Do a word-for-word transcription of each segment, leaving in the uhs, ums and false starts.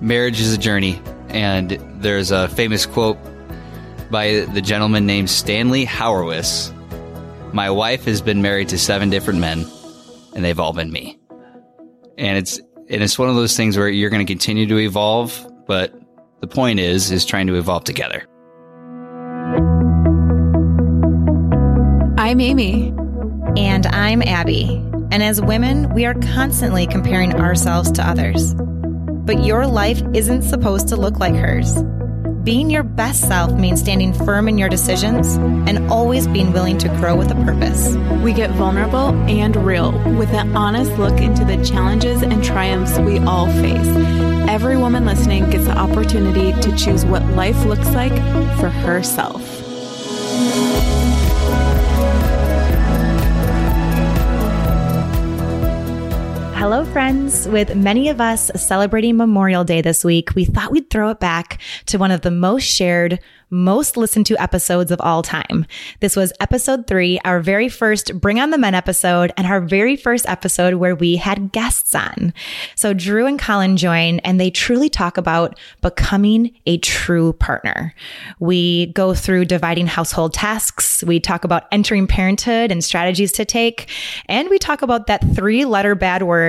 marriage is a journey, and there's a famous quote by the gentleman named Stanley Hauerwis. My wife has been married to seven different men, and they've all been me. And it's and it's one of those things where you're going to continue to evolve, but the point is, is trying to evolve together. I'm Amy. And I'm Abby. And as women, we are constantly comparing ourselves to others. But your life isn't supposed to look like hers. Being your best self means standing firm in your decisions and always being willing to grow with a purpose. We get vulnerable and real with an honest look into the challenges and triumphs we all face. Every woman listening gets the opportunity to choose what life looks like for herself. Hello, friends. With many of us celebrating Memorial Day this week, we thought we'd throw it back to one of the most shared, most listened to episodes of all time. This was episode three, our very first Bring on the Men episode, and our very first episode where we had guests on. So Drew and Colin join, and they truly talk about becoming a true partner. We go through dividing household tasks. We talk about entering parenthood and strategies to take. And we talk about that three-letter bad word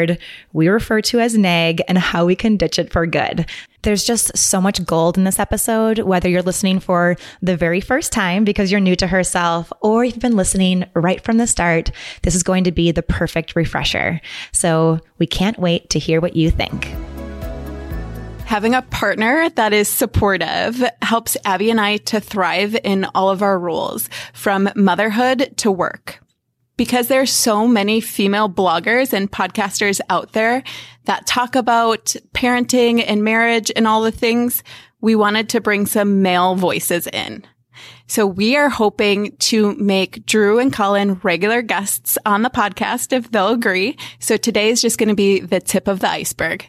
we refer to as nag and how we can ditch it for good. There's just so much gold in this episode, whether you're listening for the very first time because you're new to herself, or you've been listening right from the start. This is going to be the perfect refresher. So we can't wait to hear what you think. Having a partner that is supportive helps Abby and I to thrive in all of our roles, from motherhood to work. Because there are so many female bloggers and podcasters out there that talk about parenting and marriage and all the things, we wanted to bring some male voices in. So we are hoping to make Drew and Colin regular guests on the podcast if they'll agree. So today is just going to be the tip of the iceberg.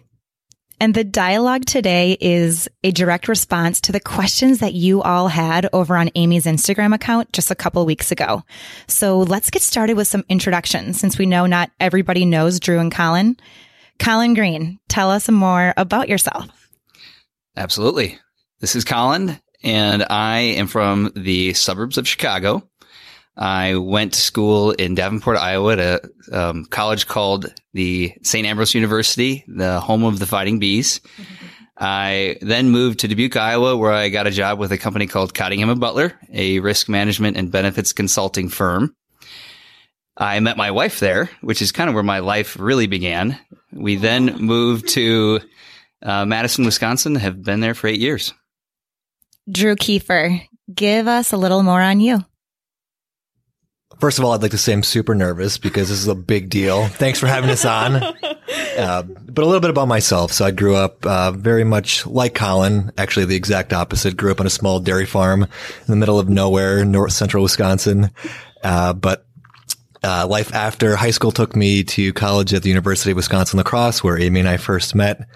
And the dialogue today is a direct response to the questions that you all had over on Amy's Instagram account just a couple weeks ago. So let's get started with some introductions, since we know not everybody knows Drew and Colin. Colin Green, tell us more about yourself. Absolutely. This is Colin, and I am from the suburbs of Chicago. I went to school in Davenport, Iowa, at a um, college called the Saint Ambrose University, the home of the Fighting Bees. Mm-hmm. I then moved to Dubuque, Iowa, where I got a job with a company called Cottingham and Butler, a risk management and benefits consulting firm. I met my wife there, which is kind of where my life really began. We then moved to uh, Madison, Wisconsin, have been there for eight years. Drew Kiefer, give us a little more on you. First of all, I'd like to say I'm super nervous because this is a big deal. Thanks for having us on. Uh, but a little bit about myself. So I grew up uh, very much like Colin, actually the exact opposite. Grew up on a small dairy farm in the middle of nowhere, north central Wisconsin. Uh, but uh, life after high school took me to college at the University of Wisconsin La Crosse, where Amy and I first met,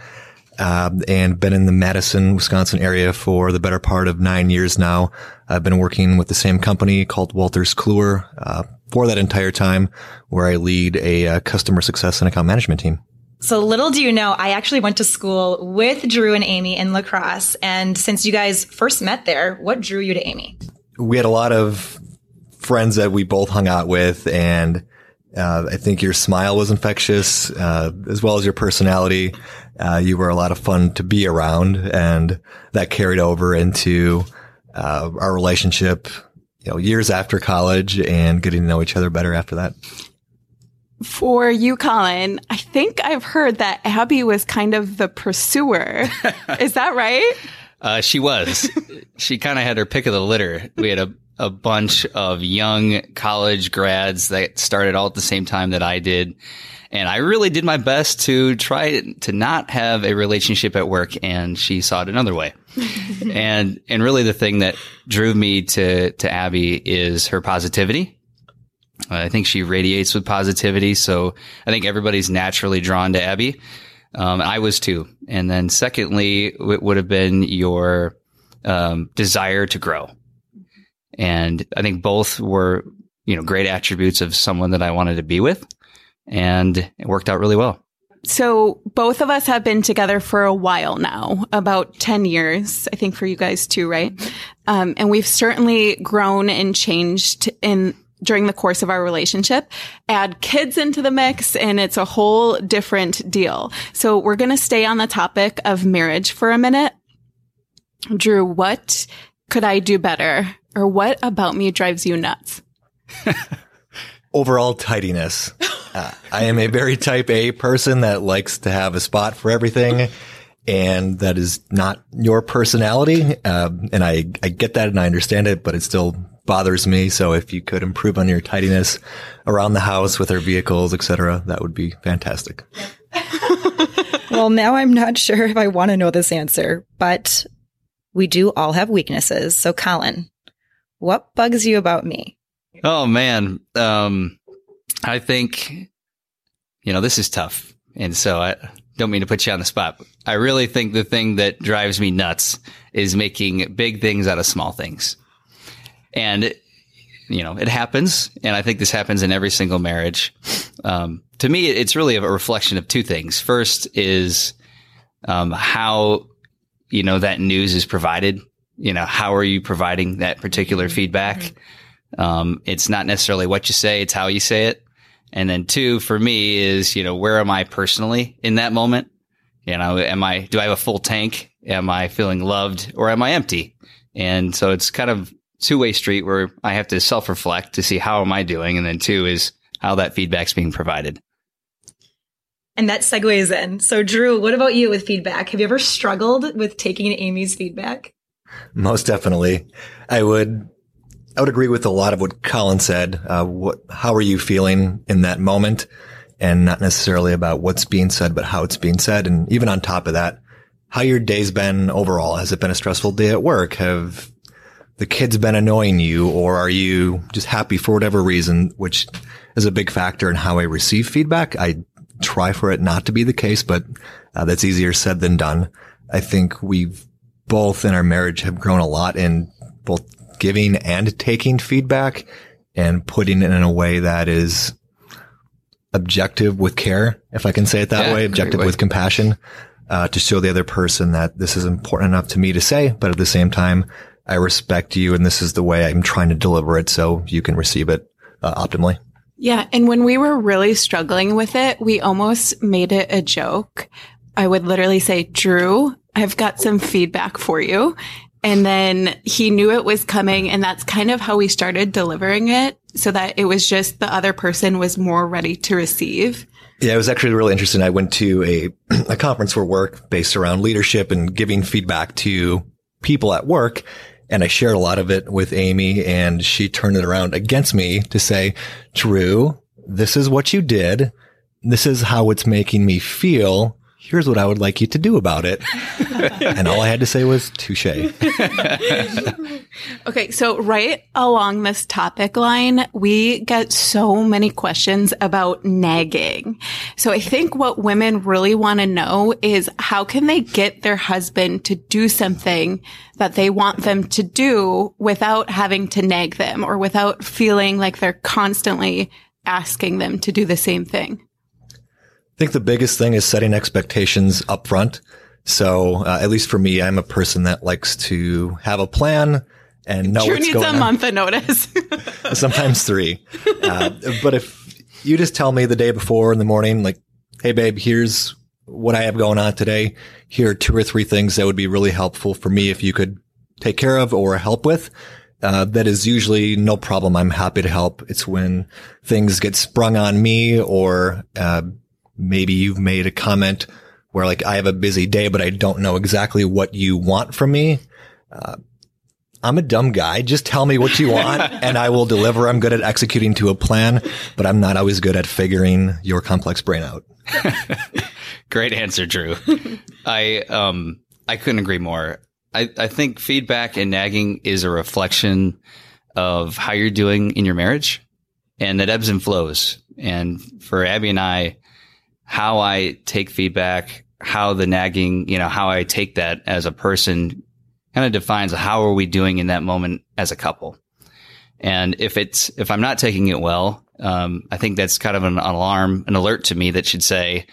uh, and been in the Madison, Wisconsin area for the better part of nine years now. I've been working with the same company called Walters Kluwer uh, for that entire time, where I lead a uh, customer success and account management team. So little do you know, I actually went to school with Drew and Amy in La Crosse. And since you guys first met there, what drew you to Amy? We had a lot of friends that we both hung out with. And uh, I think your smile was infectious, uh, as well as your personality. Uh, you were a lot of fun to be around. And that carried over into Uh, our relationship, you know, years after college, and getting to know each other better after that. For you, Colin, I think I've heard that Abby was kind of the pursuer. Is that right? Uh, she was. She kind of had her pick of the litter. We had a, a bunch of young college grads that started all at the same time that I did. And I really did my best to try to not have a relationship at work, and she saw it another way. and and really the thing that drew me to, to Abby is her positivity. I think she radiates with positivity, so I think everybody's naturally drawn to Abby. Um, I was too. And then secondly, it would have been your um, desire to grow. And I think both were, you know, great attributes of someone that I wanted to be with. And it worked out really well. So both of us have been together for a while now, about ten years, I think for you guys too, right? Um, and we've certainly grown and changed in during the course of our relationship. Add kids into the mix and it's a whole different deal. So we're going to stay on the topic of marriage for a minute. Drew, what could I do better? Or what about me drives you nuts? Overall tidiness. Uh, I am a very type A person that likes to have a spot for everything, and that is not your personality. Um, and I, I get that and I understand it, but it still bothers me. So if you could improve on your tidiness around the house with our vehicles, et cetera, that would be fantastic. Well, now I'm not sure if I want to know this answer, but we do all have weaknesses. So Colin, what bugs you about me? Oh, man. Um, I think, you know, this is tough. And so I don't mean to put you on the spot. I really think the thing that drives me nuts is making big things out of small things. And, it, you know, it happens. And I think this happens in every single marriage. Um, to me, it's really a reflection of two things. First is um, how, you know, that news is provided. You know, how are you providing that particular feedback? Mm-hmm. Um, it's not necessarily what you say, it's how you say it. And then two, for me is, you know, where am I personally in that moment? You know, am I, do I have a full tank? Am I feeling loved or am I empty? And so it's kind of two-way street where I have to self-reflect to see how am I doing? And then two is how that feedback's being provided. And that segues in. So Drew, what about you with feedback? Have you ever struggled with taking Amy's feedback? Most definitely. I would... I would agree with a lot of what Colin said. Uh, what, how are you feeling in that moment? And not necessarily about what's being said, but how it's being said. And even on top of that, how your day's been overall. Has it been a stressful day at work? Have the kids been annoying you? Or are you just happy for whatever reason, which is a big factor in how I receive feedback? I try for it not to be the case, but uh, that's easier said than done. I think we've both in our marriage have grown a lot in both giving and taking feedback and putting it in a way that is objective with care, if I can say it that yeah, way, objective way. with compassion, uh, to show the other person that this is important enough to me to say, but at the same time, I respect you and this is the way I'm trying to deliver it so you can receive it uh, optimally. Yeah. And when we were really struggling with it, we almost made it a joke. I would literally say, Drew, I've got some feedback for you. And then he knew it was coming, and that's kind of how we started delivering it, so that it was just the other person was more ready to receive. Yeah, it was actually really interesting. I went to a, a conference for work based around leadership and giving feedback to people at work, and I shared a lot of it with Amy, and she turned it around against me to say, Drew, this is what you did. This is how it's making me feel. Here's what I would like you to do about it. And all I had to say was touche. Okay. So right along this topic line, we get so many questions about nagging. So I think what women really want to know is how can they get their husband to do something that they want them to do without having to nag them or without feeling like they're constantly asking them to do the same thing? I think the biggest thing is setting expectations up front. So, uh, at least for me, I'm a person that likes to have a plan and know Drew what's going on. Drew needs a month of notice. Sometimes three. Uh, but if you just tell me the day before in the morning, like, hey, babe, here's what I have going on today. Here are two or three things that would be really helpful for me if you could take care of or help with. Uh, that is usually no problem. I'm happy to help. It's when things get sprung on me or, uh, maybe you've made a comment where like, I have a busy day, but I don't know exactly what you want from me. Uh, I'm a dumb guy. Just tell me what you want and I will deliver. I'm good at executing to a plan, but I'm not always good at figuring your complex brain out. Great answer, Drew. I, um, I couldn't agree more. I, I think feedback and nagging is a reflection of how you're doing in your marriage and that ebbs and flows. And for Abby and I, how I take feedback, how the nagging, you know, how I take that as a person kind of defines how are we doing in that moment as a couple. And if it's, if I'm not taking it well, um, I think that's kind of an alarm, an alert to me that should say,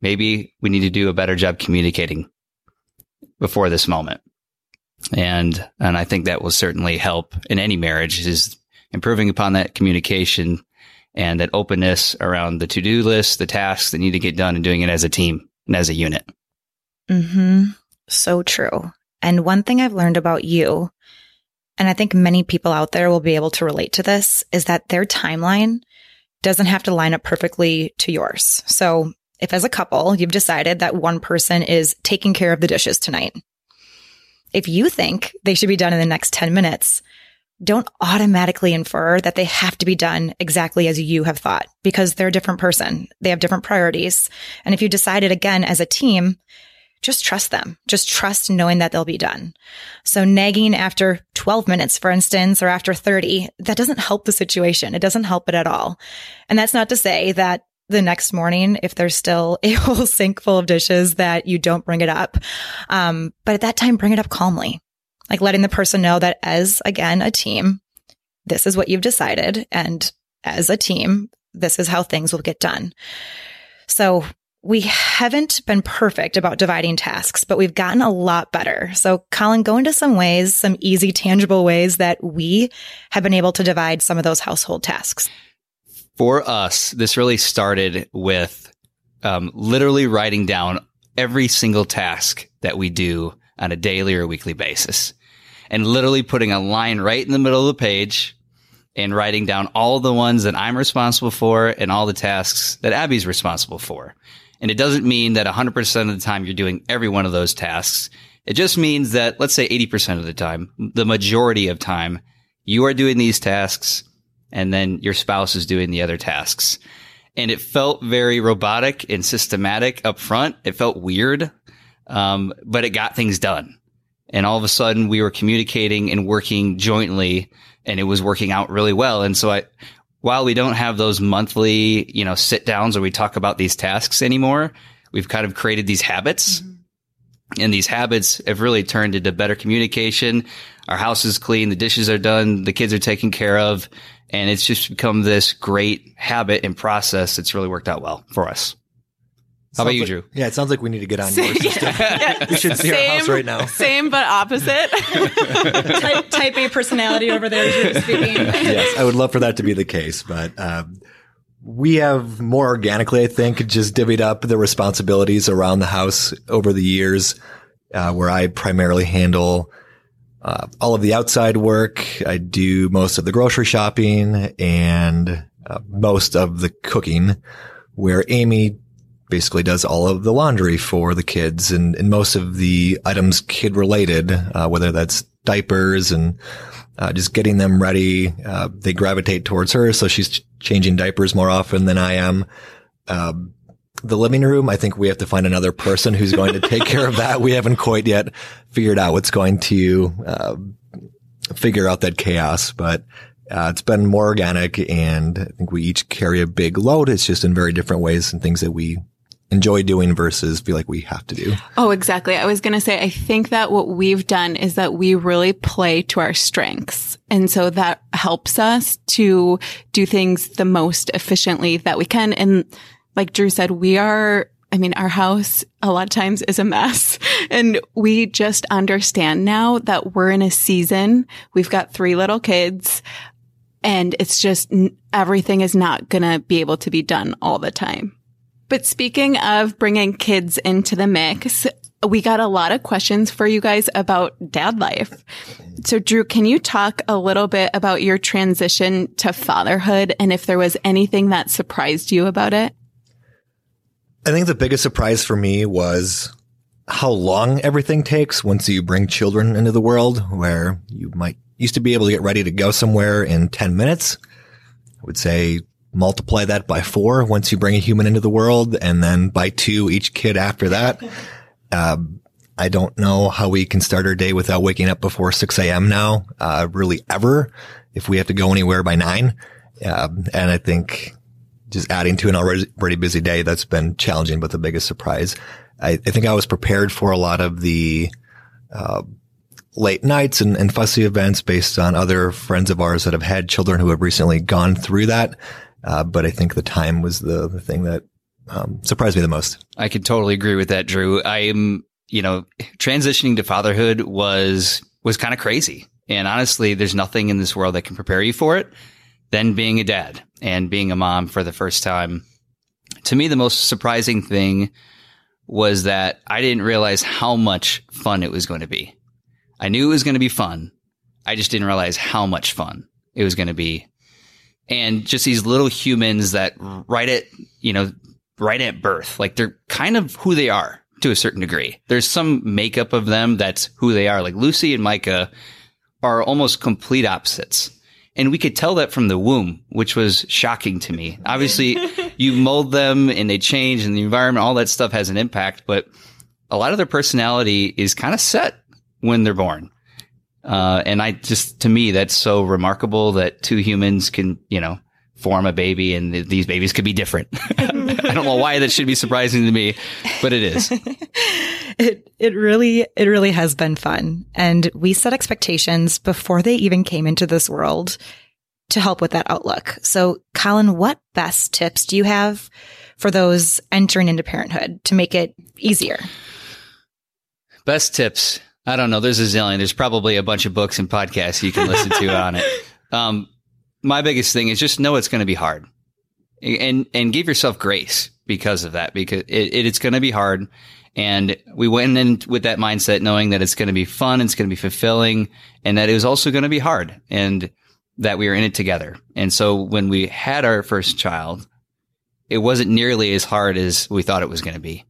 maybe we need to do a better job communicating before this moment. And, and I think that will certainly help in any marriage, is improving upon that communication and that openness around the to-do list, the tasks that need to get done, and doing it as a team and as a unit. Mm-hmm. So true. And one thing I've learned about you, and I think many people out there will be able to relate to this, is that their timeline doesn't have to line up perfectly to yours. So if as a couple, you've decided that one person is taking care of the dishes tonight, if you think they should be done in the next ten minutes, don't automatically infer that they have to be done exactly as you have thought, because they're a different person. They have different priorities. And if you decided again as a team, just trust them. Just trust knowing that they'll be done. So nagging after twelve minutes, for instance, or after thirty, that doesn't help the situation. It doesn't help it at all. And that's not to say that the next morning, if there's still a whole sink full of dishes, that you don't bring it up. Um, but at that time, bring it up calmly. Like letting the person know that as, again, a team, this is what you've decided. And as a team, this is how things will get done. So we haven't been perfect about dividing tasks, but we've gotten a lot better. So Colin, go into some ways, some easy, tangible ways that we have been able to divide some of those household tasks. For us, this really started with um, literally writing down every single task that we do on a daily or weekly basis, and literally putting a line right in the middle of the page and writing down all the ones that I'm responsible for and all the tasks that Abby's responsible for. And it doesn't mean that one hundred percent of the time you're doing every one of those tasks. It just means that, let's say eighty percent of the time, the majority of time, you are doing these tasks and then your spouse is doing the other tasks. And it felt very robotic and systematic up front. It felt weird, um, but it got things done. And all of a sudden we were communicating and working jointly, and it was working out really well. And so I... While we don't have those monthly, you know, sit downs where we talk about these tasks anymore, we've kind of created these habits, mm-hmm. and these habits have really turned into better communication. Our house is clean, the dishes are done, the kids are taken care of, and it's just become this great habit and process that's really worked out well for us. How sounds about you, Drew? Like, yeah, it sounds like we need to get on your system. Yeah. You should see same, our house right now. Same, but opposite. type, type A personality over there, Drew speaking. Yes, I would love for that to be the case, but um, we have more organically, I think, just divvied up the responsibilities around the house over the years, uh, where I primarily handle uh, all of the outside work. I do most of the grocery shopping and uh, most of the cooking, where Amy basically does all of the laundry for the kids and, and most of the items kid related, uh, whether that's diapers and uh, just getting them ready. Uh, they gravitate towards her. So she's ch- changing diapers more often than I am. Um, the living room, I think we have to find another person who's going to take care of that. We haven't quite yet figured out what's going to uh, figure out that chaos, but Uh, it's been more organic, and I think we each carry a big load. It's just in very different ways and things that we enjoy doing versus feel like we have to do. Oh, exactly. I was going to say, I think that what we've done is that we really play to our strengths. And so that helps us to do things the most efficiently that we can. And like Drew said, we are, I mean, our house a lot of times is a mess, and we just understand now that we're in a season. We've got three little kids. And it's just everything is not going to be able to be done all the time. But speaking of bringing kids into the mix, we got a lot of questions for you guys about dad life. So Drew, can you talk a little bit about your transition to fatherhood and if there was anything that surprised you about it? I think the biggest surprise for me was how long everything takes once you bring children into the world, where you might used to be able to get ready to go somewhere in ten minutes. I would say multiply that by four once you bring a human into the world, and then by two each kid after that. Um, I don't know how we can start our day without waking up before six a.m. now, uh, really ever, if we have to go anywhere by nine. Um, and I think just adding to an already, already busy day, that's been challenging, but the biggest surprise. I, I think I was prepared for a lot of the uh late nights and, and fussy events based on other friends of ours that have had children who have recently gone through that. Uh, but I think the time was the, the thing that um, surprised me the most. I could totally agree with that, Drew. I am, you know, transitioning to fatherhood was, was kind of crazy. And honestly, there's nothing in this world that can prepare you for it than being a dad and being a mom for the first time. To me, the most surprising thing was that I didn't realize how much fun it was going to be. I knew it was going to be fun. I just didn't realize how much fun it was going to be. And just these little humans that right at, you know, right at birth, like they're kind of who they are to a certain degree. There's some makeup of them that's who they are. Like Lucy and Micah are almost complete opposites. And we could tell that from the womb, which was shocking to me. Obviously, you mold them and they change and the environment, all that stuff has an impact. But a lot of their personality is kind of set when they're born. Uh, and I just, to me, that's so remarkable that two humans can, you know, form a baby and th- these babies could be different. I don't know why that should be surprising to me, but it is. It, it really, it really has been fun. And we set expectations before they even came into this world to help with that outlook. So Colin, what best tips do you have for those entering into parenthood to make it easier? Best tips. I don't know. There's a zillion. There's probably a bunch of books and podcasts you can listen to on it. Um, my biggest thing is just know it's going to be hard, and and give yourself grace because of that. Because it, it, it's going to be hard, and we went in with that mindset knowing that it's going to be fun, it's going to be fulfilling, and that it was also going to be hard, and that we were in it together. And so when we had our first child, it wasn't nearly as hard as we thought it was going to be.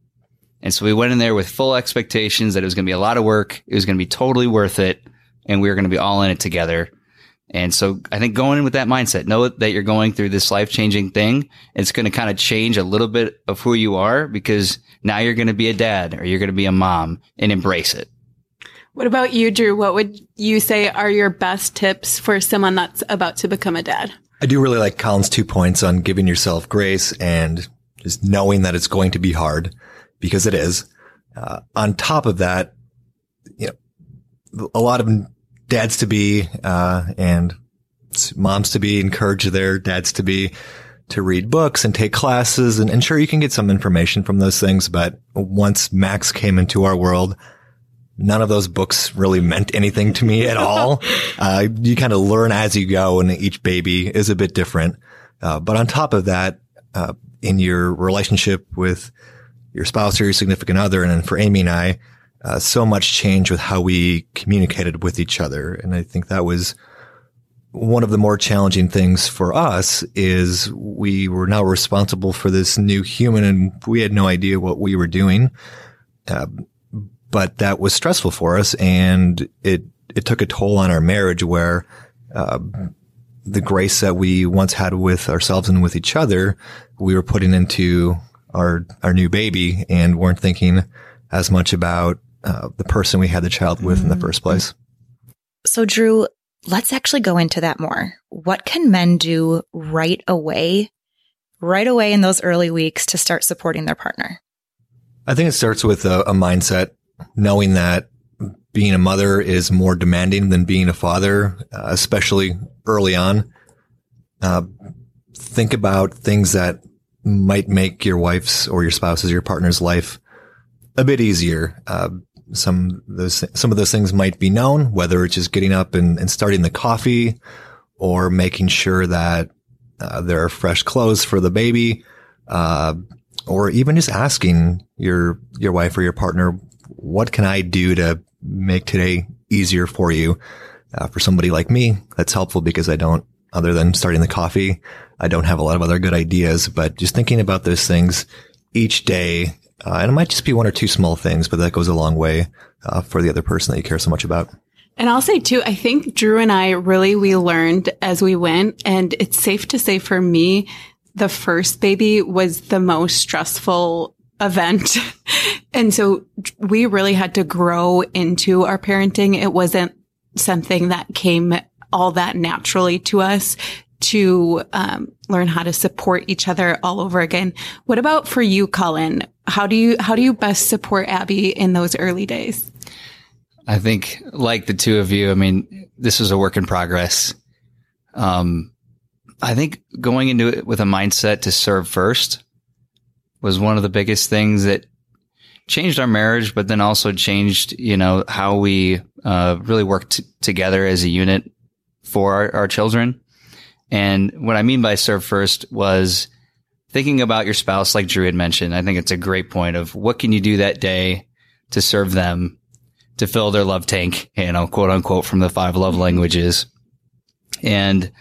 And so we went in there with full expectations that it was going to be a lot of work. It was going to be totally worth it. And we were going to be all in it together. And so I think going in with that mindset, know that you're going through this life-changing thing. It's going to kind of change a little bit of who you are because now you're going to be a dad or you're going to be a mom, and embrace it. What about you, Drew? What would you say are your best tips for someone that's about to become a dad? I do really like Colin's two points on giving yourself grace and just knowing that it's going to be hard. Because it is. Uh, on top of that, you know, a lot of dads to be, uh, and moms to be encourage their dads to be to read books and take classes. And, and sure, you can get some information from those things. But once Max came into our world, none of those books really meant anything to me at all. uh, you kind of learn as you go, and each baby is a bit different. Uh, but on top of that, uh, in your relationship with your spouse or your significant other, and then for Amy and I, uh, so much change with how we communicated with each other. And I think that was one of the more challenging things for us is we were now responsible for this new human, and we had no idea what we were doing. Uh, but that was stressful for us, and it, it took a toll on our marriage where uh, the grace that we once had with ourselves and with each other, we were putting into our, our new baby and weren't thinking as much about uh, the person we had the child with mm-hmm. in the first place. So Drew, let's actually go into that more. What can men do right away, right away in those early weeks to start supporting their partner? I think it starts with a, a mindset, knowing that being a mother is more demanding than being a father, uh, especially early on. Uh, think about things that might make your wife's or your spouse's, your partner's life a bit easier. Uh, some those some of those things might be known, whether it's just getting up and, and starting the coffee or making sure that uh, there are fresh clothes for the baby, uh, or even just asking your your wife or your partner, what can I do to make today easier for you? Uh, for somebody like me, that's helpful because I don't, other than starting the coffee, I don't have a lot of other good ideas, but just thinking about those things each day. Uh, and it might just be one or two small things, but that goes a long way uh, for the other person that you care so much about. And I'll say too, I think Drew and I really, we learned as we went, and it's safe to say for me, the first baby was the most stressful event. And so we really had to grow into our parenting. It wasn't something that came all that naturally to us to um, learn how to support each other all over again. What about for you, Colin? How do you how do you best support Abby in those early days? I think, like the two of you, I mean, this is a work in progress. Um, I think going into it with a mindset to serve first was one of the biggest things that changed our marriage, but then also changed, you know, how we uh, really worked t- together as a unit for our, our children. And what I mean by serve first was thinking about your spouse, like Drew had mentioned. I think it's a great point of what can you do that day to serve them, to fill their love tank, you know, quote unquote, from the five love languages. And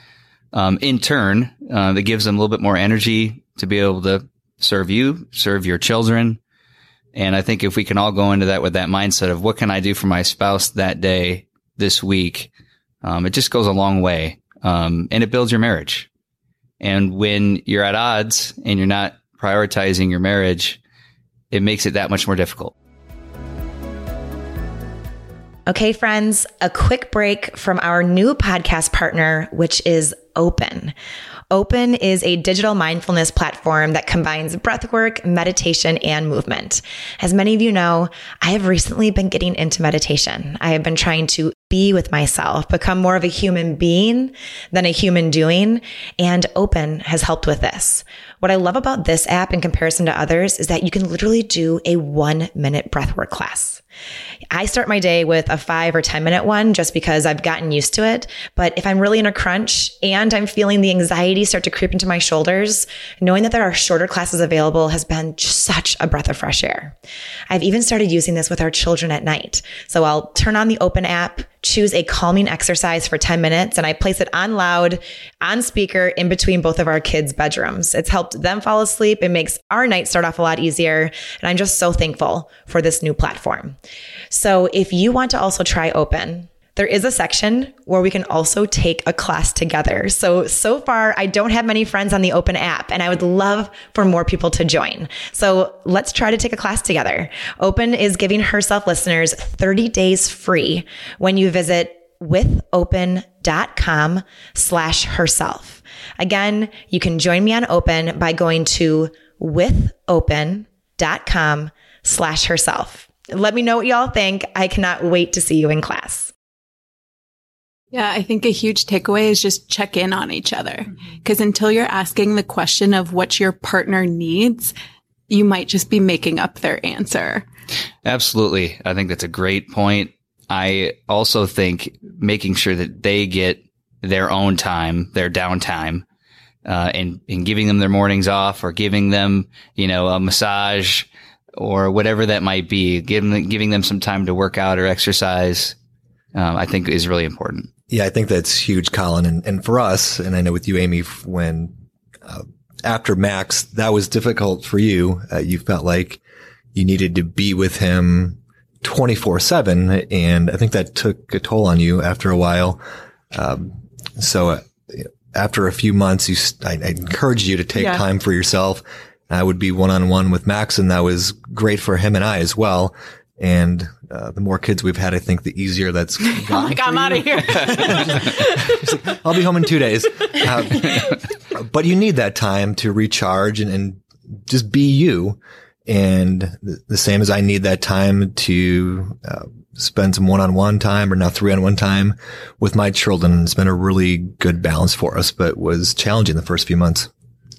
um, in turn, uh, that gives them a little bit more energy to be able to serve you, serve your children. And I think if we can all go into that with that mindset of what can I do for my spouse that day, this week, um, it just goes a long way. Um, and it builds your marriage. And when you're at odds and you're not prioritizing your marriage, it makes it that much more difficult. Okay, friends, a quick break from our new podcast partner, which is Open. Open is a digital mindfulness platform that combines breathwork, meditation, and movement. As many of you know, I have recently been getting into meditation. I have been trying to be with myself, become more of a human being than a human doing, and Open has helped with this. What I love about this app in comparison to others is that you can literally do a one-minute breathwork class. I start my day with a five or ten minute one just because I've gotten used to it. But if I'm really in a crunch and I'm feeling the anxiety start to creep into my shoulders, knowing that there are shorter classes available has been such a breath of fresh air. I've even started using this with our children at night. So I'll turn on the Open app, choose a calming exercise for ten minutes, and I place it on loud, on speaker, in between both of our kids' bedrooms. It's helped them fall asleep. It makes our night start off a lot easier. And I'm just so thankful for this new platform. So if you want to also try Open, there is a section where we can also take a class together. So, so far, I don't have many friends on the Open app, and I would love for more people to join. So let's try to take a class together. Open is giving Herself listeners thirty days free when you visit withopen.com slash herself. Again, you can join me on Open by going to withopen.com slash herself. Let me know what y'all think. I cannot wait to see you in class. Yeah, I think a huge takeaway is just check in on each other. Because until you're asking the question of what your partner needs, you might just be making up their answer. Absolutely. I think that's a great point. I also think making sure that they get their own time, their downtime, uh, and, and giving them their mornings off or giving them, you know, a massage or whatever that might be, giving them, giving them some time to work out or exercise, um, I think is really important. Yeah, I think that's huge, Colin. And, and for us, and I know with you, Amy, when uh, after Max, that was difficult for you. Uh, you felt like you needed to be with him twenty-four seven. And I think that took a toll on you after a while. Um, so uh, after a few months, you, I, I encouraged you to take yeah. time for yourself. I would be one-on-one with Max, and that was great for him and I as well. And uh, the more kids we've had, I think the easier that's gotten. I'm like, I'm out of here. I'll be home in two days. Uh, but you need that time to recharge and, and just be you. And the, the same as I need that time to uh, spend some one-on-one time, or now three-on-one time with my children. It's been a really good balance for us, but was challenging the first few months.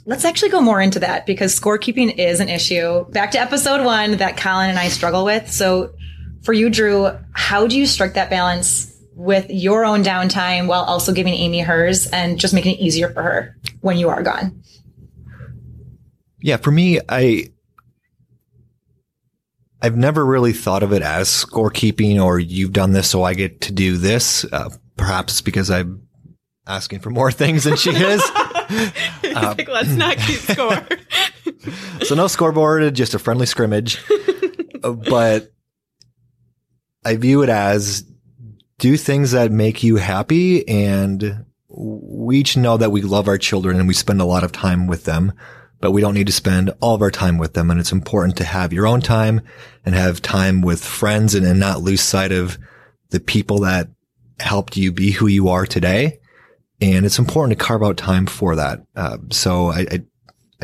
Let's actually go more into that, because scorekeeping is an issue. Back to episode one that Colin and I struggle with. So for you, Drew, how do you strike that balance with your own downtime while also giving Amy hers and just making it easier for her when you are gone? Yeah, for me, I, I've never really thought of it as scorekeeping or you've done this, so I get to do this. Uh, perhaps because I'm asking for more things than she is. He's uh, like, let's not keep score. So no scoreboard, just a friendly scrimmage. But I view it as do things that make you happy. And we each know that we love our children and we spend a lot of time with them, but we don't need to spend all of our time with them. And it's important to have your own time and have time with friends and, and not lose sight of the people that helped you be who you are today. And it's important to carve out time for that. Uh, so I, I,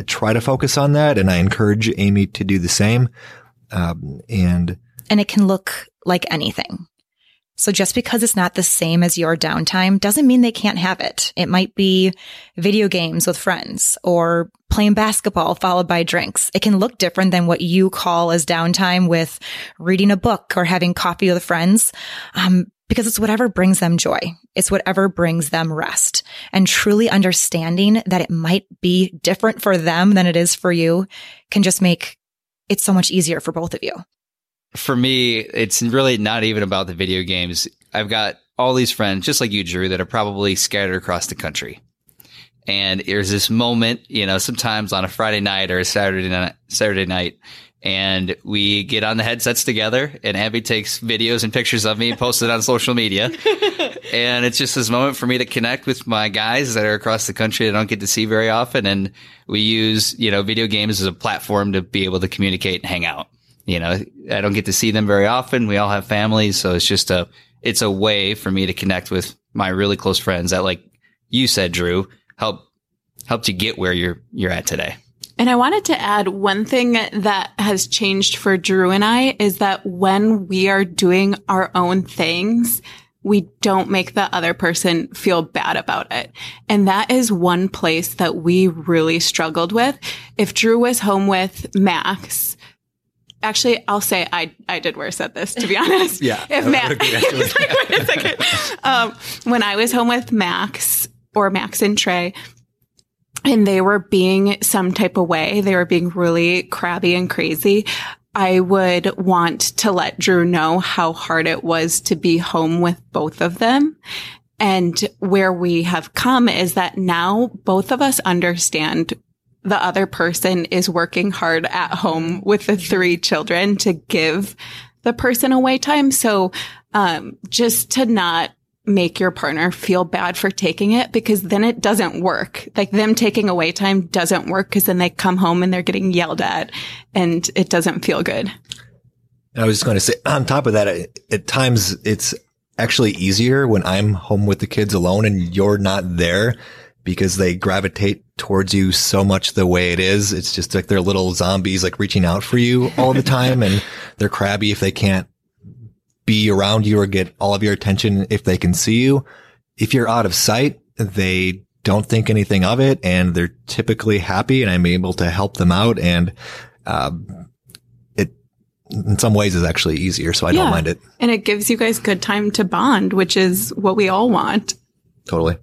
I try to focus on that, and I encourage Amy to do the same. Um, and and it can look like anything. So just because it's not the same as your downtime doesn't mean they can't have it. It might be video games with friends or playing basketball followed by drinks. It can look different than what you call as downtime with reading a book or having coffee with friends, um, because it's whatever brings them joy. It's whatever brings them rest. And truly understanding that it might be different for them than it is for you can just make it so much easier for both of you. For me, it's really not even about the video games. I've got all these friends, just like you, Drew, that are probably scattered across the country. And there's this moment, you know, sometimes on a Friday night or a Saturday night, Saturday night, and we get on the headsets together, and Abby takes videos and pictures of me and posts it on social media. And it's just this moment for me to connect with my guys that are across the country that I don't get to see very often. And we use, you know, video games as a platform to be able to communicate and hang out. You know, I don't get to see them very often. We all have families. So it's just a, it's a way for me to connect with my really close friends that, like you said, Drew, help, helped you get where you're, you're at today. And I wanted to add one thing that has changed for Drew and I is that when we are doing our own things, we don't make the other person feel bad about it. And that is one place that we really struggled with. If Drew was home with Max, actually, I'll say I I did worse at this, to be honest. Yeah. If Max, it's like, wait a second. Um, when I was home with Max or Max and Trey, and they were being some type of way, they were being really crabby and crazy, I would want to let Drew know how hard it was to be home with both of them. And where we have come is that now both of us understand the other person is working hard at home with the three children to give the person away time. So um just to not make your partner feel bad for taking it, because then it doesn't work. Like, them taking away time doesn't work, because then they come home and they're getting yelled at and it doesn't feel good. And I was just going to say, on top of that, at times it's actually easier when I'm home with the kids alone and you're not there, because they gravitate towards you so much the way it is. It's just like they're little zombies, like reaching out for you all the time. And they're crabby if they can't be around you or get all of your attention if they can see you. If you're out of sight, they don't think anything of it, and they're typically happy, and I'm able to help them out. And um, it, in some ways, is actually easier, so I yeah. don't mind it. And it gives you guys good time to bond, which is what we all want. Totally.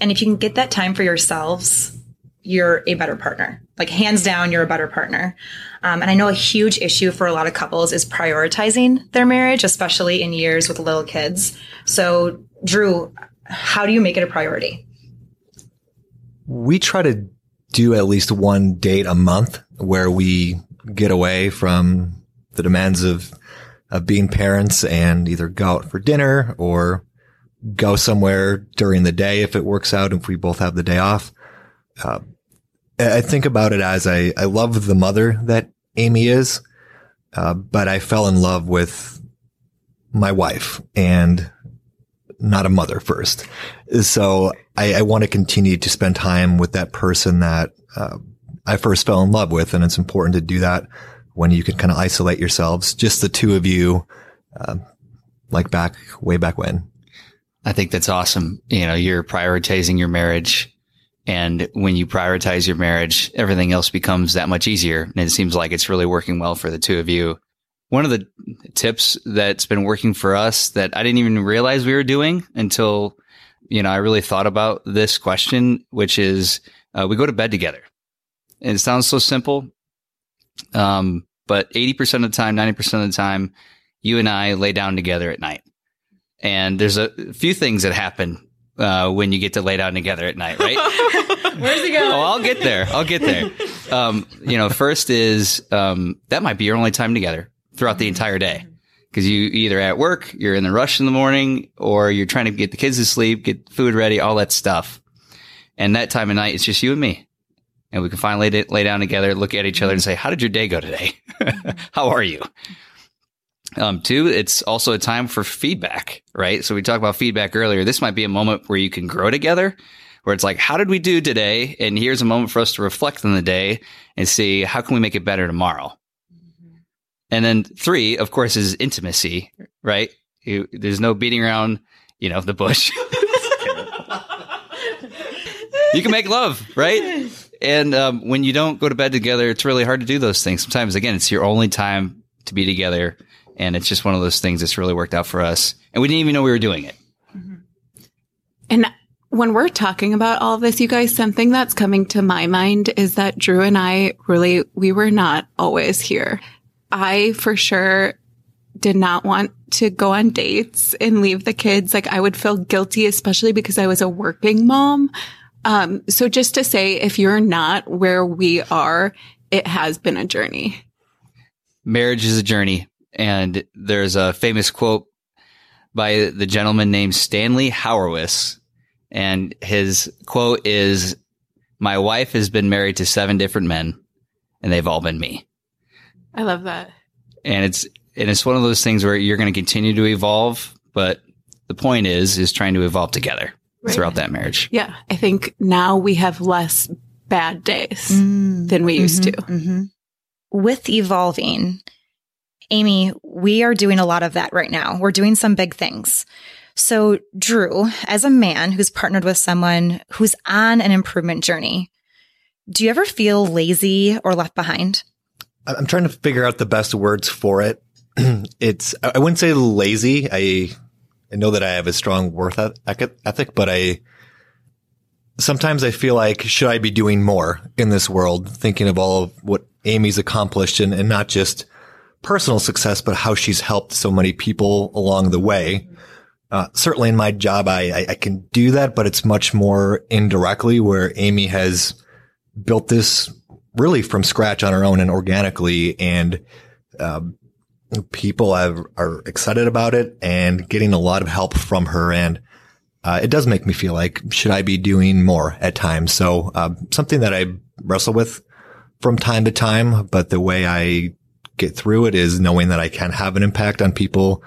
And if you can get that time for yourselves, you're a better partner. Like, hands down, you're a better partner. Um, and I know a huge issue for a lot of couples is prioritizing their marriage, especially in years with little kids. So, Drew, how do you make it a priority? We try to do at least one date a month where we get away from the demands of, of being parents and either go out for dinner or go somewhere during the day if it works out, if we both have the day off. Uh, I think about it as I, I love the mother that Amy is, uh, but I fell in love with my wife and not a mother first. So I, I want to continue to spend time with that person that uh, I first fell in love with. And it's important to do that when you can kind of isolate yourselves, just the two of you, uh, like back way back when. I think that's awesome. You know, you're prioritizing your marriage. And when you prioritize your marriage, everything else becomes that much easier. And it seems like it's really working well for the two of you. One of the tips that's been working for us that I didn't even realize we were doing until, you know, I really thought about this question, which is uh, we go to bed together. And it sounds so simple. Um, but eighty percent of the time, ninety percent of the time, you and I lay down together at night. And there's a few things that happen uh, when you get to lay down together at night, right? Where's he going? Oh, I'll get there. I'll get there. Um, you know, first is um, that might be your only time together throughout the entire day, because you either at work, you're in the rush in the morning, or you're trying to get the kids to sleep, get food ready, all that stuff. And that time of night, it's just you and me. And we can finally lay, lay down together, look at each other and say, how did your day go today? How are you? Um, two, it's also a time for feedback, right? So we talked about feedback earlier. This might be a moment where you can grow together, where it's like, how did we do today? And here's a moment for us to reflect on the day and see how can we make it better tomorrow? Mm-hmm. And then three, of course, is intimacy, right? It, there's no beating around, you know, the bush. You can make love, right? And um, when you don't go to bed together, it's really hard to do those things. Sometimes, again, it's your only time to be together. And it's just one of those things that's really worked out for us. And we didn't even know we were doing it. Mm-hmm. And when we're talking about all of this, you guys, something that's coming to my mind is that Drew and I really, we were not always here. I, for sure, did not want to go on dates and leave the kids. Like, I would feel guilty, especially because I was a working mom. Um, so just to say, if you're not where we are, it has been a journey. Marriage is a journey. And there's a famous quote by the gentleman named Stanley Hauerwis. And his quote is, "My wife has been married to seven different men, and they've all been me." I love that. And it's, and it's one of those things where you're going to continue to evolve, but the point is, is trying to evolve together, right, throughout that marriage. Yeah. I think now we have less bad days mm, than we mm-hmm, used to. Mm-hmm. With evolving, Amy, we are doing a lot of that right now. We're doing some big things. So Drew, as a man who's partnered with someone who's on an improvement journey, do you ever feel lazy or left behind? I'm trying to figure out the best words for it. It's, I wouldn't say lazy. I, I know that I have a strong worth ethic, but I, sometimes I feel like, should I be doing more in this world? Thinking of all of what Amy's accomplished and, and not just personal success, but how she's helped so many people along the way. Uh, certainly in my job, I, I, I can do that, but it's much more indirectly, where Amy has built this really from scratch on her own and organically, and um, people have, are excited about it and getting a lot of help from her. And uh, it does make me feel like, should I be doing more at times? So uh, something that I wrestle with from time to time, but the way I get through it is knowing that I can have an impact on people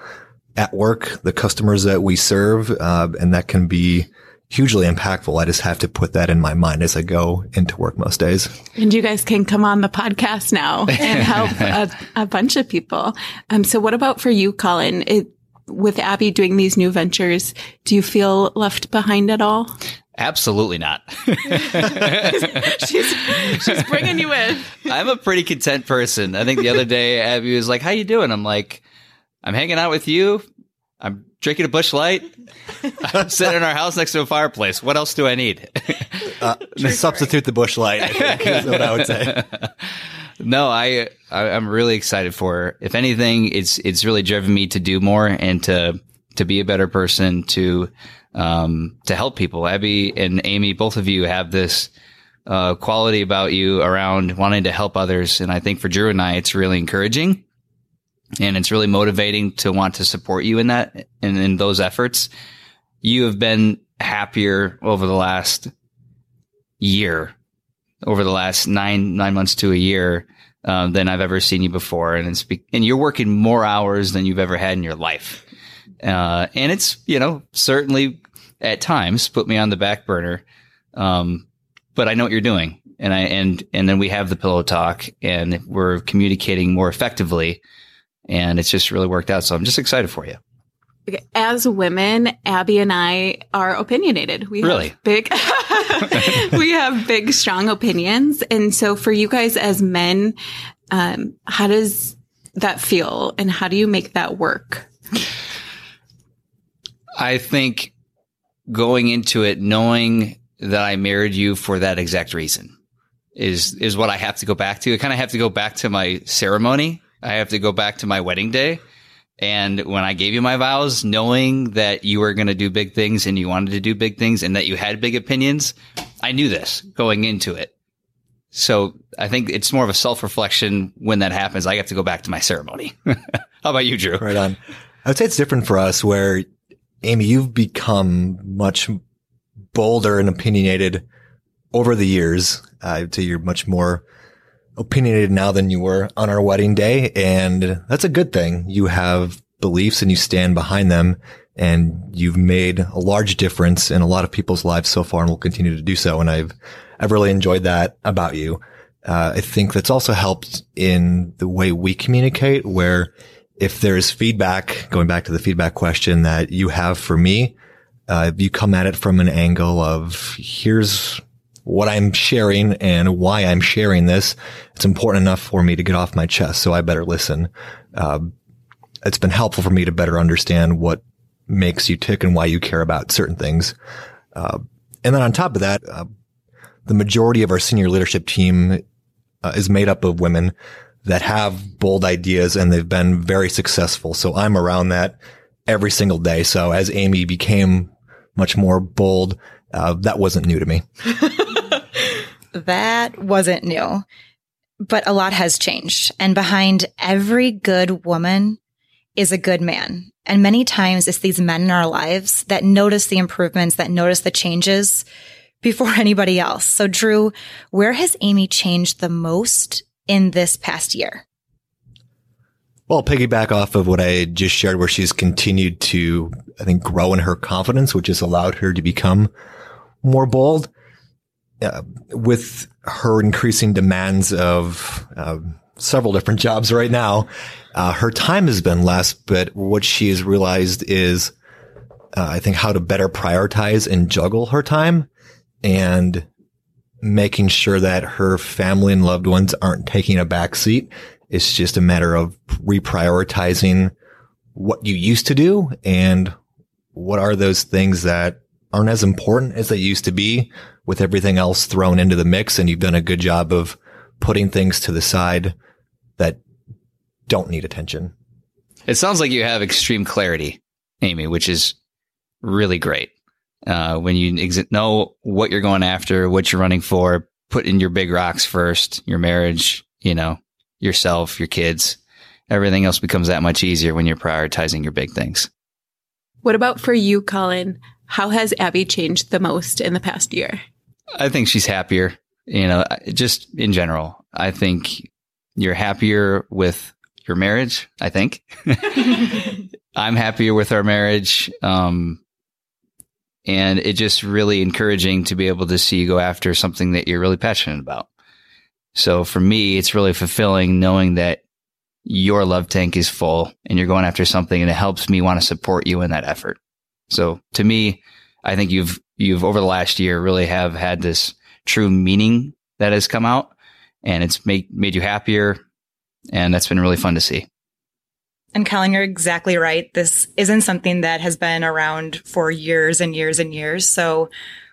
at work, the customers that we serve, uh, and that can be hugely impactful. I just have to put that in my mind as I go into work most days. And you guys can come on the podcast now and help a, a bunch of people. Um, so what about for you, Colin? It, with Abby doing these new ventures, do you feel left behind at all? Absolutely not. she's, she's bringing you in. I'm a pretty content person. I think the other day, Abby was like, "How you doing?" I'm like, "I'm hanging out with you. I'm drinking a Busch Light. I'm sitting in our house next to a fireplace. What else do I need?" uh, substitute the Busch Light, I think, is what I would say. No, I, I I'm really excited for her. If anything, it's it's really driven me to do more and to to be a better person, to um to help people. Abby and Amy, both of you have this uh quality about you around wanting to help others, and I think for Drew and I, it's really encouraging. And it's really motivating to want to support you in that and in those efforts. You have been happier over the last year, over the last nine, nine months to a year, um, than I've ever seen you before. And it's, and you're working more hours than you've ever had in your life. Uh, and it's, you know, certainly at times put me on the back burner. Um, but I know what you're doing, and I, and, and then we have the pillow talk, and we're communicating more effectively. And it's just really worked out. So I'm just excited for you. As women, Abby and I are opinionated. We really have big, we have big, strong opinions. And so for you guys as men, um, how does that feel? And how do you make that work? I think going into it, knowing that I married you for that exact reason is, is what I have to go back to. I kind of have to go back to my ceremony. I have to go back to my wedding day. And when I gave you my vows, knowing that you were going to do big things and you wanted to do big things and that you had big opinions, I knew this going into it. So I think it's more of a self-reflection when that happens. I have to go back to my ceremony. How about you, Drew? Right on. I would say it's different for us where, Amy, you've become much bolder and opinionated over the years. Uh, I'd say you're much more opinionated now than you were on our wedding day. And that's a good thing. You have beliefs and you stand behind them, and you've made a large difference in a lot of people's lives so far and will continue to do so. And I've, I've really enjoyed that about you. Uh, I think that's also helped in the way we communicate, where if there's feedback, going back to the feedback question that you have for me, uh, you come at it from an angle of here's what I'm sharing and why I'm sharing this. It's important enough for me to get off my chest, so I better listen. Uh, it's been helpful for me to better understand what makes you tick and why you care about certain things. Uh, and then on top of that, uh, the majority of our senior leadership team uh, is made up of women that have bold ideas, and they've been very successful. So I'm around that every single day. So as Amy became much more bold, uh, that wasn't new to me. That wasn't new, but a lot has changed. And behind every good woman is a good man. And many times it's these men in our lives that notice the improvements, that notice the changes before anybody else. So Drew, where has Amy changed the most in this past year? Well, piggyback off of what I just shared, where she's continued to, I think, grow in her confidence, which has allowed her to become more bold. Uh, with her increasing demands of uh, several different jobs right now, uh, her time has been less, but what she has realized is, uh, I think, how to better prioritize and juggle her time, and making sure that her family and loved ones aren't taking a back seat. It's just a matter of reprioritizing what you used to do and what are those things that aren't as important as they used to be with everything else thrown into the mix. And you've done a good job of putting things to the side that don't need attention. It sounds like you have extreme clarity, Amy, which is really great. Uh, when you ex- know what you're going after, what you're running for, put in your big rocks first, your marriage, you know, yourself, your kids, everything else becomes that much easier when you're prioritizing your big things. What about for you, Colin? How has Abby changed the most in the past year? I think she's happier, you know, just in general. I think you're happier with your marriage, I think. I'm happier with our marriage. Um, And it just really encouraging to be able to see you go after something that you're really passionate about. So for me, it's really fulfilling knowing that your love tank is full and you're going after something, and it helps me want to support you in that effort. So to me, I think you've, you've over the last year really have had this true meaning that has come out, and it's made, made you happier. And that's been really fun to see. And Colin, you're exactly right. This isn't something that has been around for years and years and years. So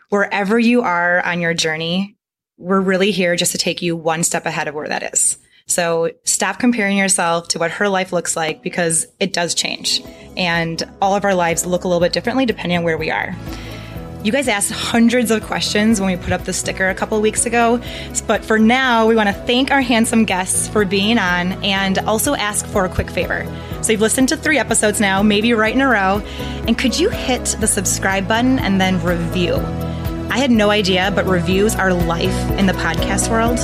wherever you are on your journey, we're really here just to take you one step ahead of where that is. So stop comparing yourself to what her life looks like, because it does change. And all of our lives look a little bit differently depending on where we are. You guys asked hundreds of questions when we put up the sticker a couple of weeks ago. But for now, we want to thank our handsome guests for being on, and also ask for a quick favor. So you've listened to three episodes now, maybe right in a row. And could you hit the subscribe button and then review? I had no idea, but reviews are life in the podcast world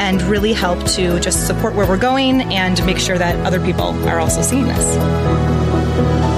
and really help to just support where we're going and make sure that other people are also seeing this.